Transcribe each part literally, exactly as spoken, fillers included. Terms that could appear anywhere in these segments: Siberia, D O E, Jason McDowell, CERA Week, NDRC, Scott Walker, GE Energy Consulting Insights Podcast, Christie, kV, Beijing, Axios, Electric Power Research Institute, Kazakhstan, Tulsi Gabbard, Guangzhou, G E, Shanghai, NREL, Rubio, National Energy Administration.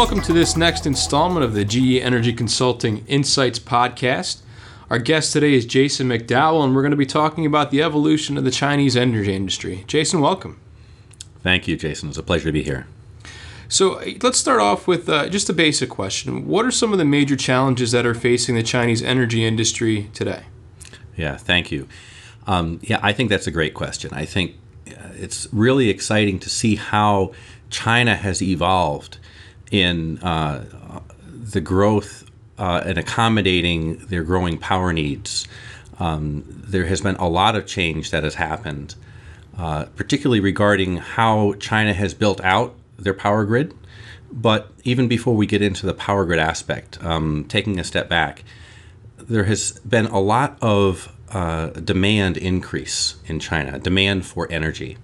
Welcome to this next installment of the G E Energy Consulting Insights Podcast. Our guest today is Jason McDowell, and we're going to be talking about the evolution of the Chinese energy industry. Jason, welcome. Thank you, Jason. It's a pleasure to be here. So let's start off with uh, just a basic question. What are some of the major challenges that are facing the Chinese energy industry today? Yeah, thank you. Um, yeah, I think that's a great question. I think it's really exciting to see how China has evolved in uh, the growth uh, and accommodating their growing power needs. Um, there has been a lot of change that has happened, uh, particularly regarding how China has built out their power grid. But even before we get into the power grid aspect, um, taking a step back, there has been a lot of uh, demand increase in China, demand for energy,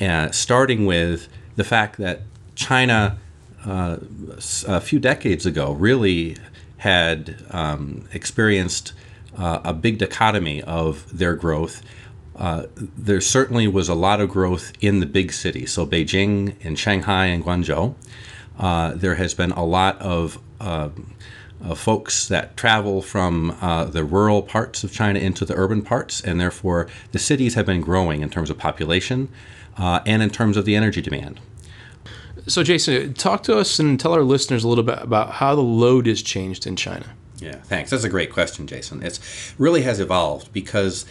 uh, starting with the fact that China Uh, a few decades ago really had um, experienced uh, a big dichotomy of their growth. Uh, there certainly was a lot of growth in the big cities, so Beijing and Shanghai and Guangzhou. Uh, there has been a lot of uh, uh, folks that travel from uh, the rural parts of China into the urban parts, and therefore the cities have been growing in terms of population uh, and in terms of the energy demand. So, Jason, talk to us and tell our listeners a little bit about how the load has changed in China. Yeah, thanks. That's a great question, Jason. It really has evolved because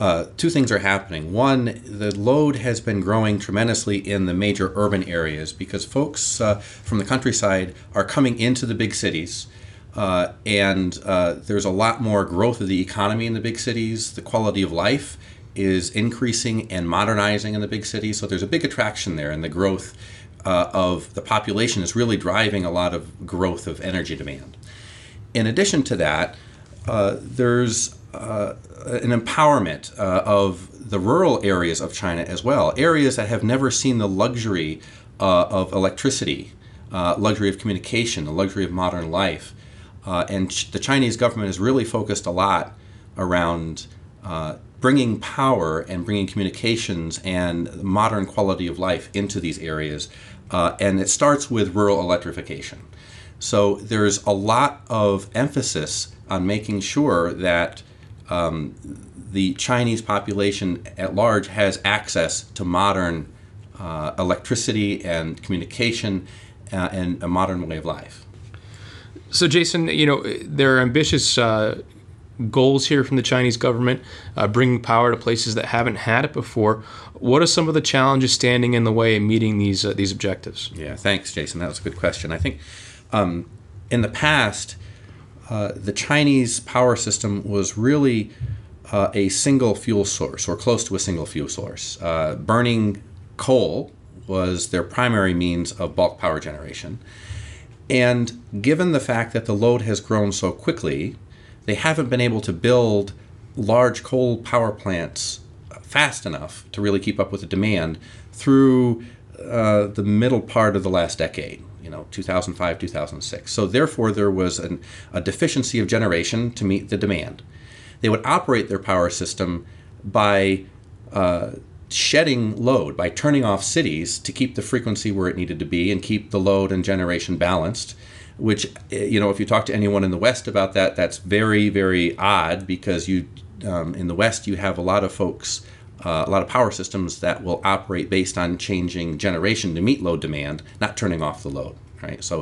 uh, two things are happening. One, the load has been growing tremendously in the major urban areas because folks uh, from the countryside are coming into the big cities, uh, and uh, there's a lot more growth of the economy in the big cities. The quality of life is increasing and modernizing in the big cities, so there's a big attraction there in the growth Uh, of the population is really driving a lot of growth of energy demand. In addition to that, uh, there's uh, an empowerment uh, of the rural areas of China as well, areas that have never seen the luxury uh, of electricity, uh, luxury of communication, the luxury of modern life. Uh, and ch- the Chinese government is really focused a lot around uh, bringing power and bringing communications and modern quality of life into these areas. Uh, and it starts with rural electrification. So there's a lot of emphasis on making sure that um, the Chinese population at large has access to modern uh, electricity and communication uh, and a modern way of life. So Jason, you know, there are ambitious uh goals here from the Chinese government, uh, bringing power to places that haven't had it before. What are some of the challenges standing in the way of meeting these uh, these objectives? Yeah, thanks, Jason. That was a good question. I think um, in the past, uh, the Chinese power system was really uh, a single fuel source or close to a single fuel source. Uh, burning coal was their primary means of bulk power generation. And given the fact that the load has grown so quickly, they haven't been able to build large coal power plants fast enough to really keep up with the demand through uh, the middle part of the last decade, you know, two thousand five, two thousand six. So therefore, there was an, a deficiency of generation to meet the demand. They would operate their power system by uh, shedding load, by turning off cities to keep the frequency where it needed to be and keep the load and generation balanced. Which, you know, if you talk to anyone in the West about that, that's very, very odd because you, um, in the West, you have a lot of folks, uh, a lot of power systems that will operate based on changing generation to meet load demand, not turning off the load, right? So,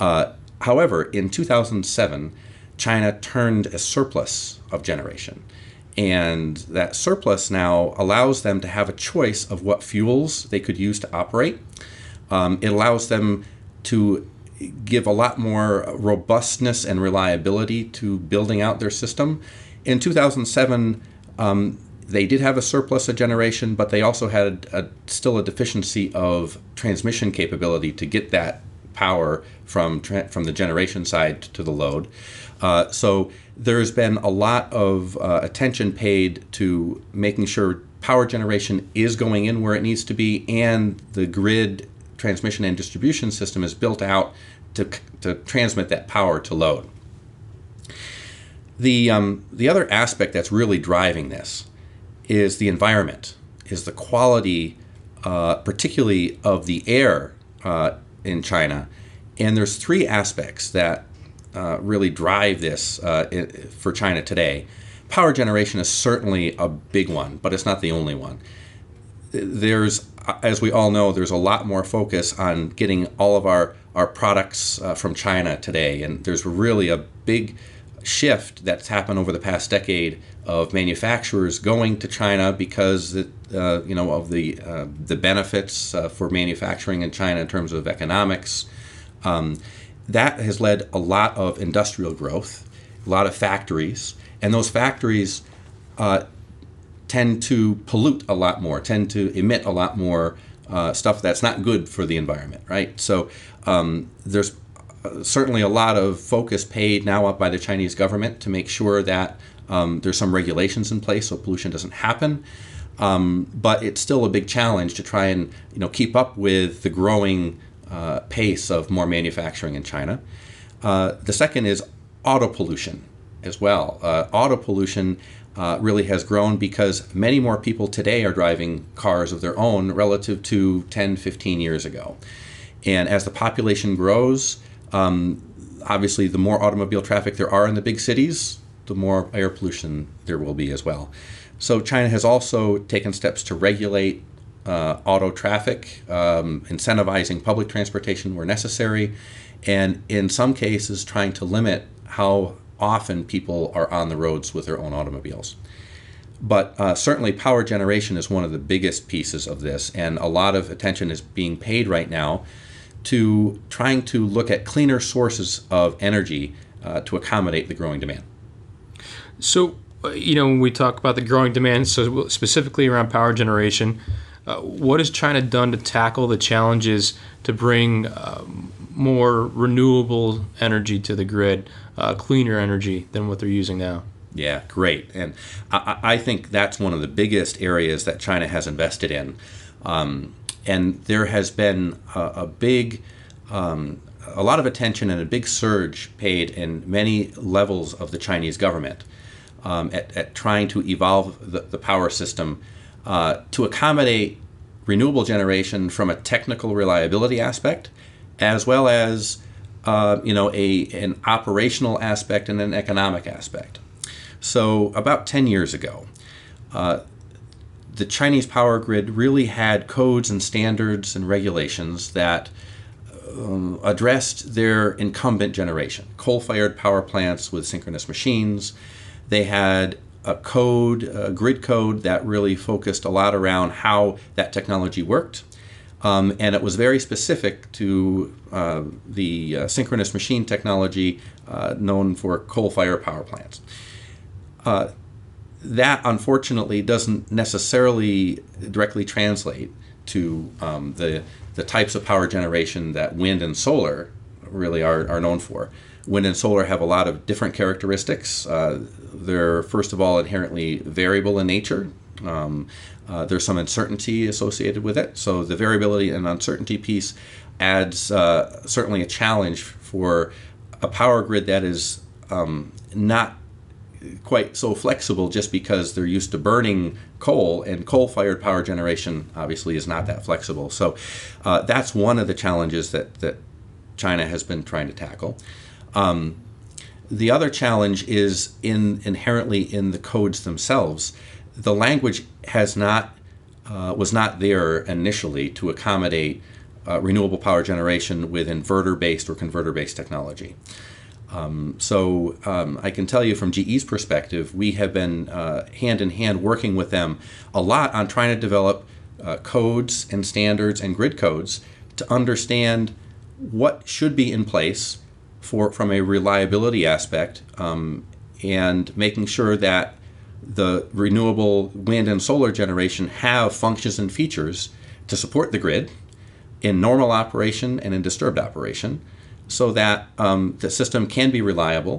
uh, however, in two thousand seven, China turned a surplus of generation. And that surplus now allows them to have a choice of what fuels they could use to operate. Um, it allows them to give a lot more robustness and reliability to building out their system. In two thousand seven, um, they did have a surplus of generation, but they also had a, still a deficiency of transmission capability to get that power from tra- from the generation side to the load. Uh, so there's been a lot of uh, attention paid to making sure power generation is going in where it needs to be and the grid transmission and distribution system is built out to, to transmit that power to load. The um, the other aspect that's really driving this is the environment, is the quality, uh, particularly of the air uh, in China, And there's three aspects that uh, really drive this uh, it, for China today. Power generation is certainly a big one, but it's not the only one. There's, as we all know, there's a lot more focus on getting all of our, our products uh, from China today. And there's really a big shift that's happened over the past decade of manufacturers going to China because it, uh, you know, of the uh, the benefits uh, for manufacturing in China in terms of economics. Um, that has led a lot of industrial growth, a lot of factories, and those factories uh, tend to pollute a lot more, tend to emit a lot more uh, stuff that's not good for the environment, right? So um, there's certainly a lot of focus paid now up by the Chinese government to make sure that um, there's some regulations in place so pollution doesn't happen. Um, but it's still a big challenge to try and, you know, keep up with the growing uh, pace of more manufacturing in China. Uh, the second is auto pollution as well. Uh, auto pollution uh, really has grown because many more people today are driving cars of their own relative to ten, fifteen years ago. And as the population grows, Um, obviously, the more automobile traffic there are in the big cities, the more air pollution there will be as well. So China has also taken steps to regulate uh, auto traffic, um, incentivizing public transportation where necessary, and in some cases trying to limit how often people are on the roads with their own automobiles. But uh, certainly power generation is one of the biggest pieces of this, and a lot of attention is being paid right now to trying to look at cleaner sources of energy uh, to accommodate the growing demand. So, uh, you know, when we talk about the growing demand, so specifically around power generation, uh, what has China done to tackle the challenges to bring uh, more renewable energy to the grid, uh, cleaner energy than what they're using now? Yeah, great. And I, I think that's one of the biggest areas that China has invested in. Um, And there has been a, a big, um, a lot of attention and a big surge paid in many levels of the Chinese government um, at, at trying to evolve the, the power system uh, to accommodate renewable generation from a technical reliability aspect, as well as uh, you know a an operational aspect and an economic aspect. So about ten years ago, Uh, the Chinese power grid really had codes and standards and regulations that um, addressed their incumbent generation, coal-fired power plants with synchronous machines. They had a code, a grid code that really focused a lot around how that technology worked. Um, and it was very specific to uh, the uh, synchronous machine technology uh, known for coal-fired power plants. Uh, That, unfortunately, doesn't necessarily directly translate to um, the the types of power generation that wind and solar really are, are known for. Wind and solar have a lot of different characteristics. Uh, they're, first of all, inherently variable in nature. Um, uh, there's some uncertainty associated with it. So the variability and uncertainty piece adds uh, certainly a challenge for a power grid that is um, not quite so flexible just because they're used to burning coal, and coal-fired power generation obviously is not that flexible. So uh, that's one of the challenges that, that China has been trying to tackle. Um, the other challenge is in inherently in the codes themselves. The language has not uh, was not there initially to accommodate uh, renewable power generation with inverter-based or converter-based technology. Um, so um, I can tell you from G E's perspective, we have been uh, hand-in-hand working with them a lot on trying to develop uh, codes and standards and grid codes to understand what should be in place for from a reliability aspect um, and making sure that the renewable wind and solar generation have functions and features to support the grid in normal operation and in disturbed operation, so that um, the system can be reliable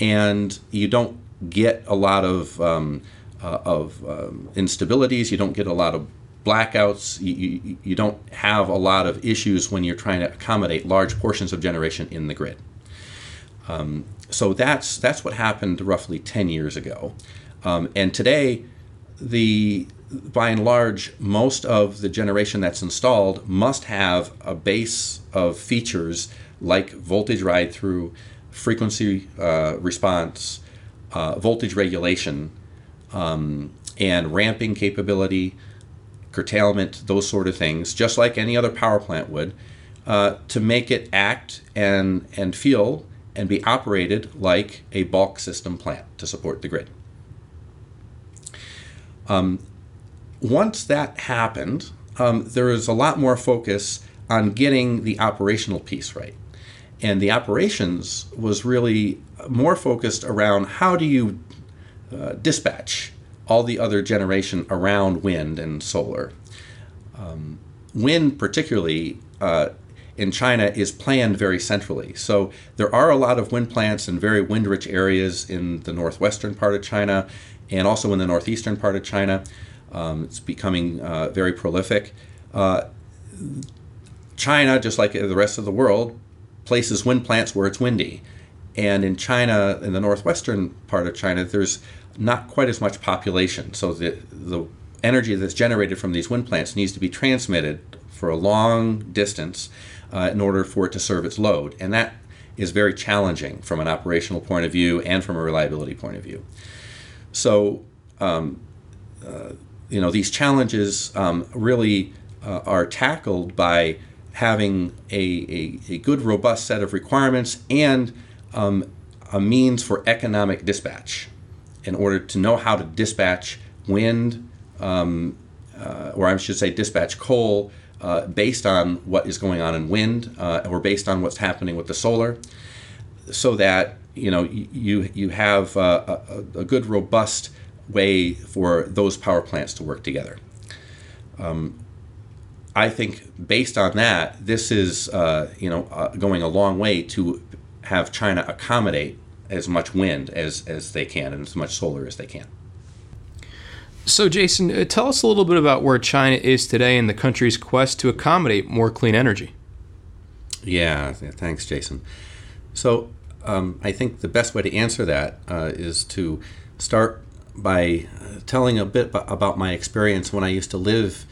and you don't get a lot of um, uh, of um, instabilities, you don't get a lot of blackouts, you, you, you don't have a lot of issues when you're trying to accommodate large portions of generation in the grid. Um, so that's that's what happened roughly ten years ago. Um, and today, the by and large, most of the generation that's installed must have a base of features like voltage ride through, frequency uh, response, uh, voltage regulation, um, and ramping capability, curtailment, those sort of things, just like any other power plant would, uh, to make it act and, and feel and be operated like a bulk system plant to support the grid. Um, once that happened, um, there is a lot more focus on getting the operational piece right. And the operations was really more focused around how do you uh, dispatch all the other generation around wind and solar. Um, wind particularly uh, in China is planned very centrally. So there are a lot of wind plants in very wind-rich areas in the northwestern part of China and also in the northeastern part of China. Um, it's becoming uh, very prolific. Uh, China, just like the rest of the world, places wind plants where it's windy. And in China, in the northwestern part of China, there's not quite as much population. So the, the energy that's generated from these wind plants needs to be transmitted for a long distance uh, in order for it to serve its load. And that is very challenging from an operational point of view and from a reliability point of view. So, um, uh, you know, these challenges um, really uh, are tackled by having a, a, a good, robust set of requirements and um, a means for economic dispatch in order to know how to dispatch wind, um, uh, or I should say dispatch coal, uh, based on what is going on in wind uh, or based on what's happening with the solar, so that you know you you have a, a, a good, robust way for those power plants to work together. Um, I think based on that, this is uh, you know uh, going a long way to have China accommodate as much wind as, as they can and as much solar as they can. So Jason, uh, tell us a little bit about where China is today in the country's quest to accommodate more clean energy. Yeah, th- thanks, Jason. So um, I think the best way to answer that uh, is to start by telling a bit b- about my experience when I used to live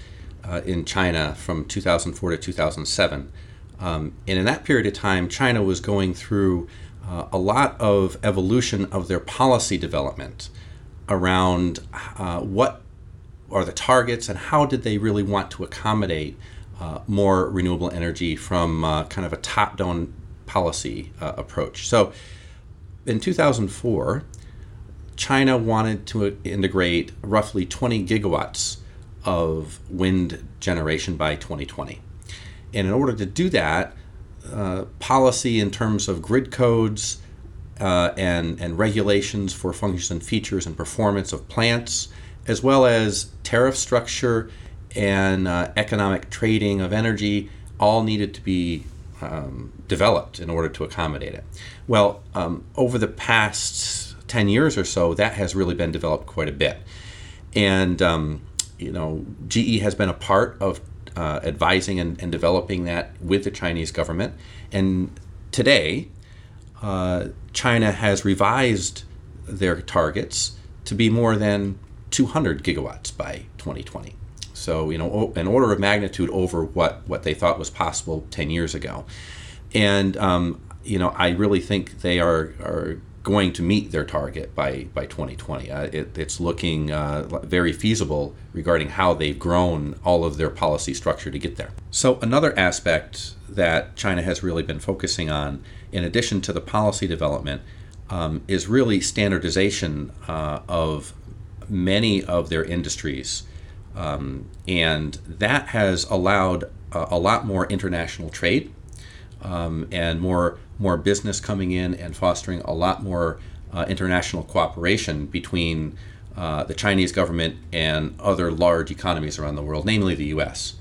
uh, in China from two thousand four to two thousand seven. Um, and in that period of time, China was going through Uh, a lot of evolution of their policy development around uh, what are the targets and how did they really want to accommodate uh, more renewable energy from uh, kind of a top-down policy uh, approach. So in two thousand four, China wanted to integrate roughly twenty gigawatts of wind generation by twenty twenty. And in order to do that, Uh, policy in terms of grid codes uh, and, and regulations for functions and features and performance of plants, as well as tariff structure and uh, economic trading of energy, all needed to be um, developed in order to accommodate it. Well, um, over the past ten years or so, that has really been developed quite a bit. And, um, you know, G E has been a part of Uh, advising and, and developing that with the Chinese government. And today, uh, China has revised their targets to be more than two hundred gigawatts by twenty twenty. So, you know, o- an order of magnitude over what, what they thought was possible ten years ago. And, um, you know, I really think they are, are going to meet their target by, by twenty twenty. Uh, it, it's looking uh, very feasible regarding how they've grown all of their policy structure to get there. So another aspect that China has really been focusing on, in addition to the policy development, um, is really standardization uh, of many of their industries. Um, and that has allowed uh, a lot more international trade um, and more more business coming in and fostering a lot more uh, international cooperation between uh, the Chinese government and other large economies around the world, namely the U S.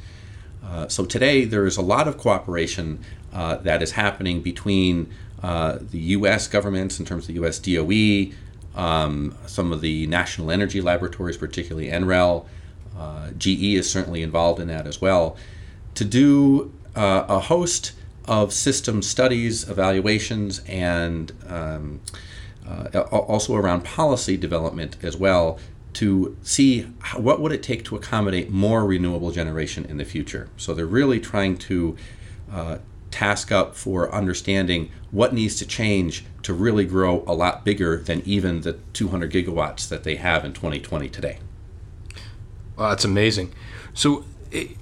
Uh, so today there is a lot of cooperation uh, that is happening between uh, the U S governments in terms of the U S D O E, um, some of the national energy laboratories, particularly N R E L. Uh, G E is certainly involved in that as well, to do uh, a host of system studies, evaluations, and um, uh, also around policy development as well, to see how, what would it take to accommodate more renewable generation in the future. So they're really trying to uh, task up for understanding what needs to change to really grow a lot bigger than even the two hundred gigawatts that they have in twenty twenty today. Wow, that's amazing. So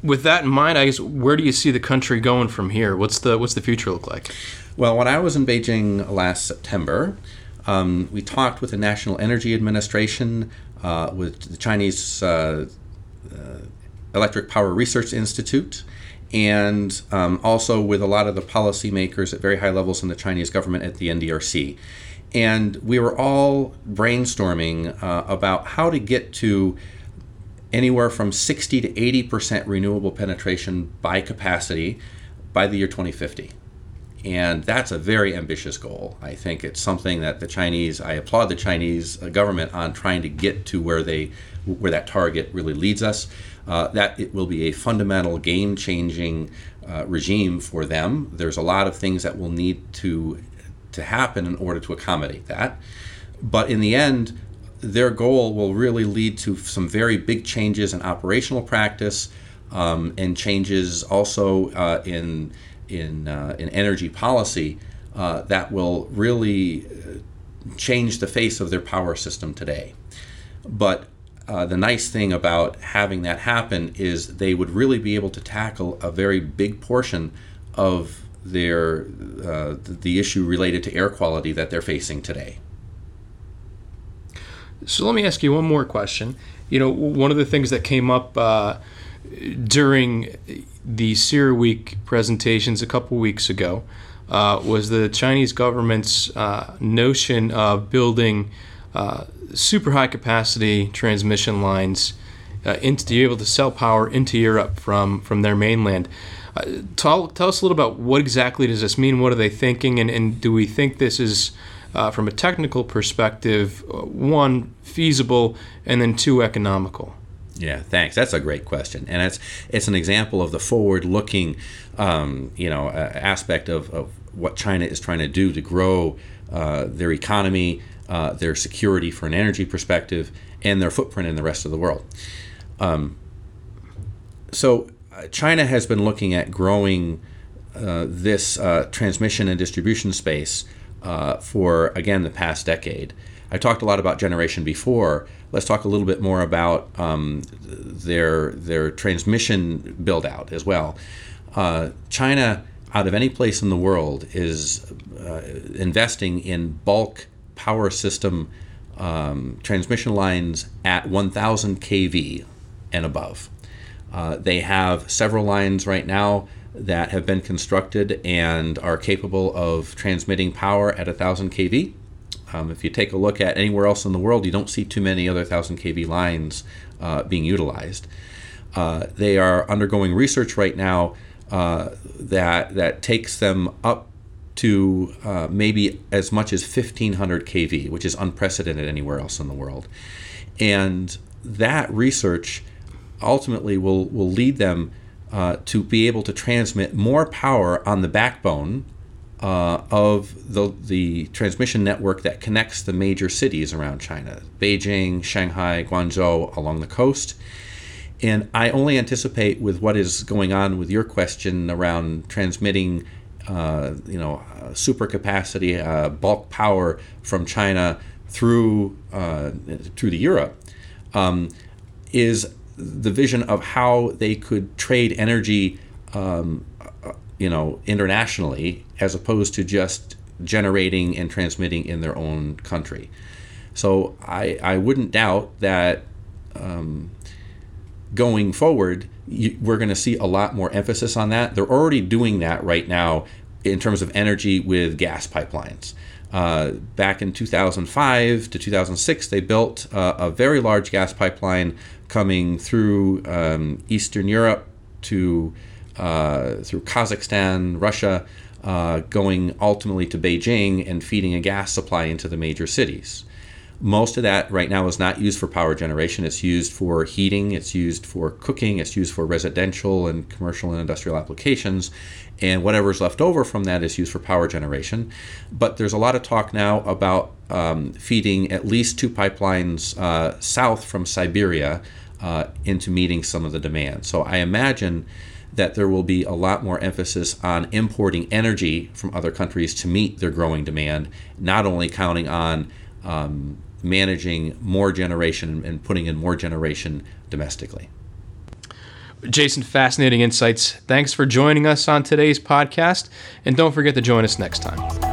with that in mind, I guess, where do you see the country going from here? What's the what's the future look like? Well, when I was in Beijing last September, um, we talked with the National Energy Administration, uh, with the Chinese uh, uh, Electric Power Research Institute, and um, also with a lot of the policymakers at very high levels in the Chinese government at the N D R C. And we were all brainstorming uh, about how to get to anywhere from sixty to eighty percent renewable penetration by capacity by the year twenty fifty. And that's a very ambitious goal. I think it's something that the Chinese, I applaud the Chinese government on trying to get to where they, where that target really leads us. Uh, that it will be a fundamental game-changing uh, regime for them. There's a lot of things that will need to, to happen in order to accommodate that. But in the end, their goal will really lead to some very big changes in operational practice, um, and changes also uh, in in uh, in energy policy uh, that will really change the face of their power system today. But uh, the nice thing about having that happen is they would really be able to tackle a very big portion of their uh, the issue related to air quality that they're facing today. So let me ask you one more question. You know, one of the things that came up uh, during the CERA Week presentations a couple weeks ago uh, was the Chinese government's uh, notion of building uh, super high capacity transmission lines uh, into to be able to sell power into Europe from, from their mainland. Uh, tell, tell us a little about what exactly does this mean? What are they thinking? And, and do we think this is, Uh, from a technical perspective, uh, one, feasible, and then two, economical? Yeah, thanks. That's a great question. And it's it's an example of the forward-looking um, you know, uh, aspect of, of what China is trying to do to grow uh, their economy, uh, their security from an energy perspective, and their footprint in the rest of the world. Um, so China has been looking at growing uh, this uh, transmission and distribution space Uh, for, again, the past decade. I talked a lot about generation before. Let's talk a little bit more about um, their their transmission build-out as well. Uh, China, out of any place in the world, is uh, investing in bulk power system um, transmission lines at one thousand kV and above. Uh, they have several lines right now that have been constructed and are capable of transmitting power at one thousand kV. Um, if you take a look at anywhere else in the world, you don't see too many other one thousand kV lines uh, being utilized. Uh, they are undergoing research right now uh, that that takes them up to uh, maybe as much as fifteen hundred kV, which is unprecedented anywhere else in the world. And that research ultimately will, will lead them Uh, to be able to transmit more power on the backbone uh, of the, the transmission network that connects the major cities around China, Beijing, Shanghai, Guangzhou, along the coast. And I only anticipate with what is going on with your question around transmitting uh, you know, super capacity, uh, bulk power from China through, uh, through to Europe, um, is the vision of how they could trade energy, um, you know, internationally, as opposed to just generating and transmitting in their own country. So I, I wouldn't doubt that um, going forward, you, we're going to see a lot more emphasis on that. They're already doing that right now in terms of energy with gas pipelines. Uh, back in two thousand five to two thousand six, they built uh, a very large gas pipeline coming through um, Eastern Europe to uh, through Kazakhstan, Russia, uh, going ultimately to Beijing and feeding a gas supply into the major cities. Most of that right now is not used for power generation. It's used for heating, it's used for cooking, it's used for residential and commercial and industrial applications, and whatever's left over from that is used for power generation. But there's a lot of talk now about um, feeding at least two pipelines uh, south from Siberia uh, into meeting some of the demand. So I imagine that there will be a lot more emphasis on importing energy from other countries to meet their growing demand, not only counting on um, managing more generation and putting in more generation domestically. Jason, fascinating insights. Thanks for joining us on today's podcast, and don't forget to join us next time.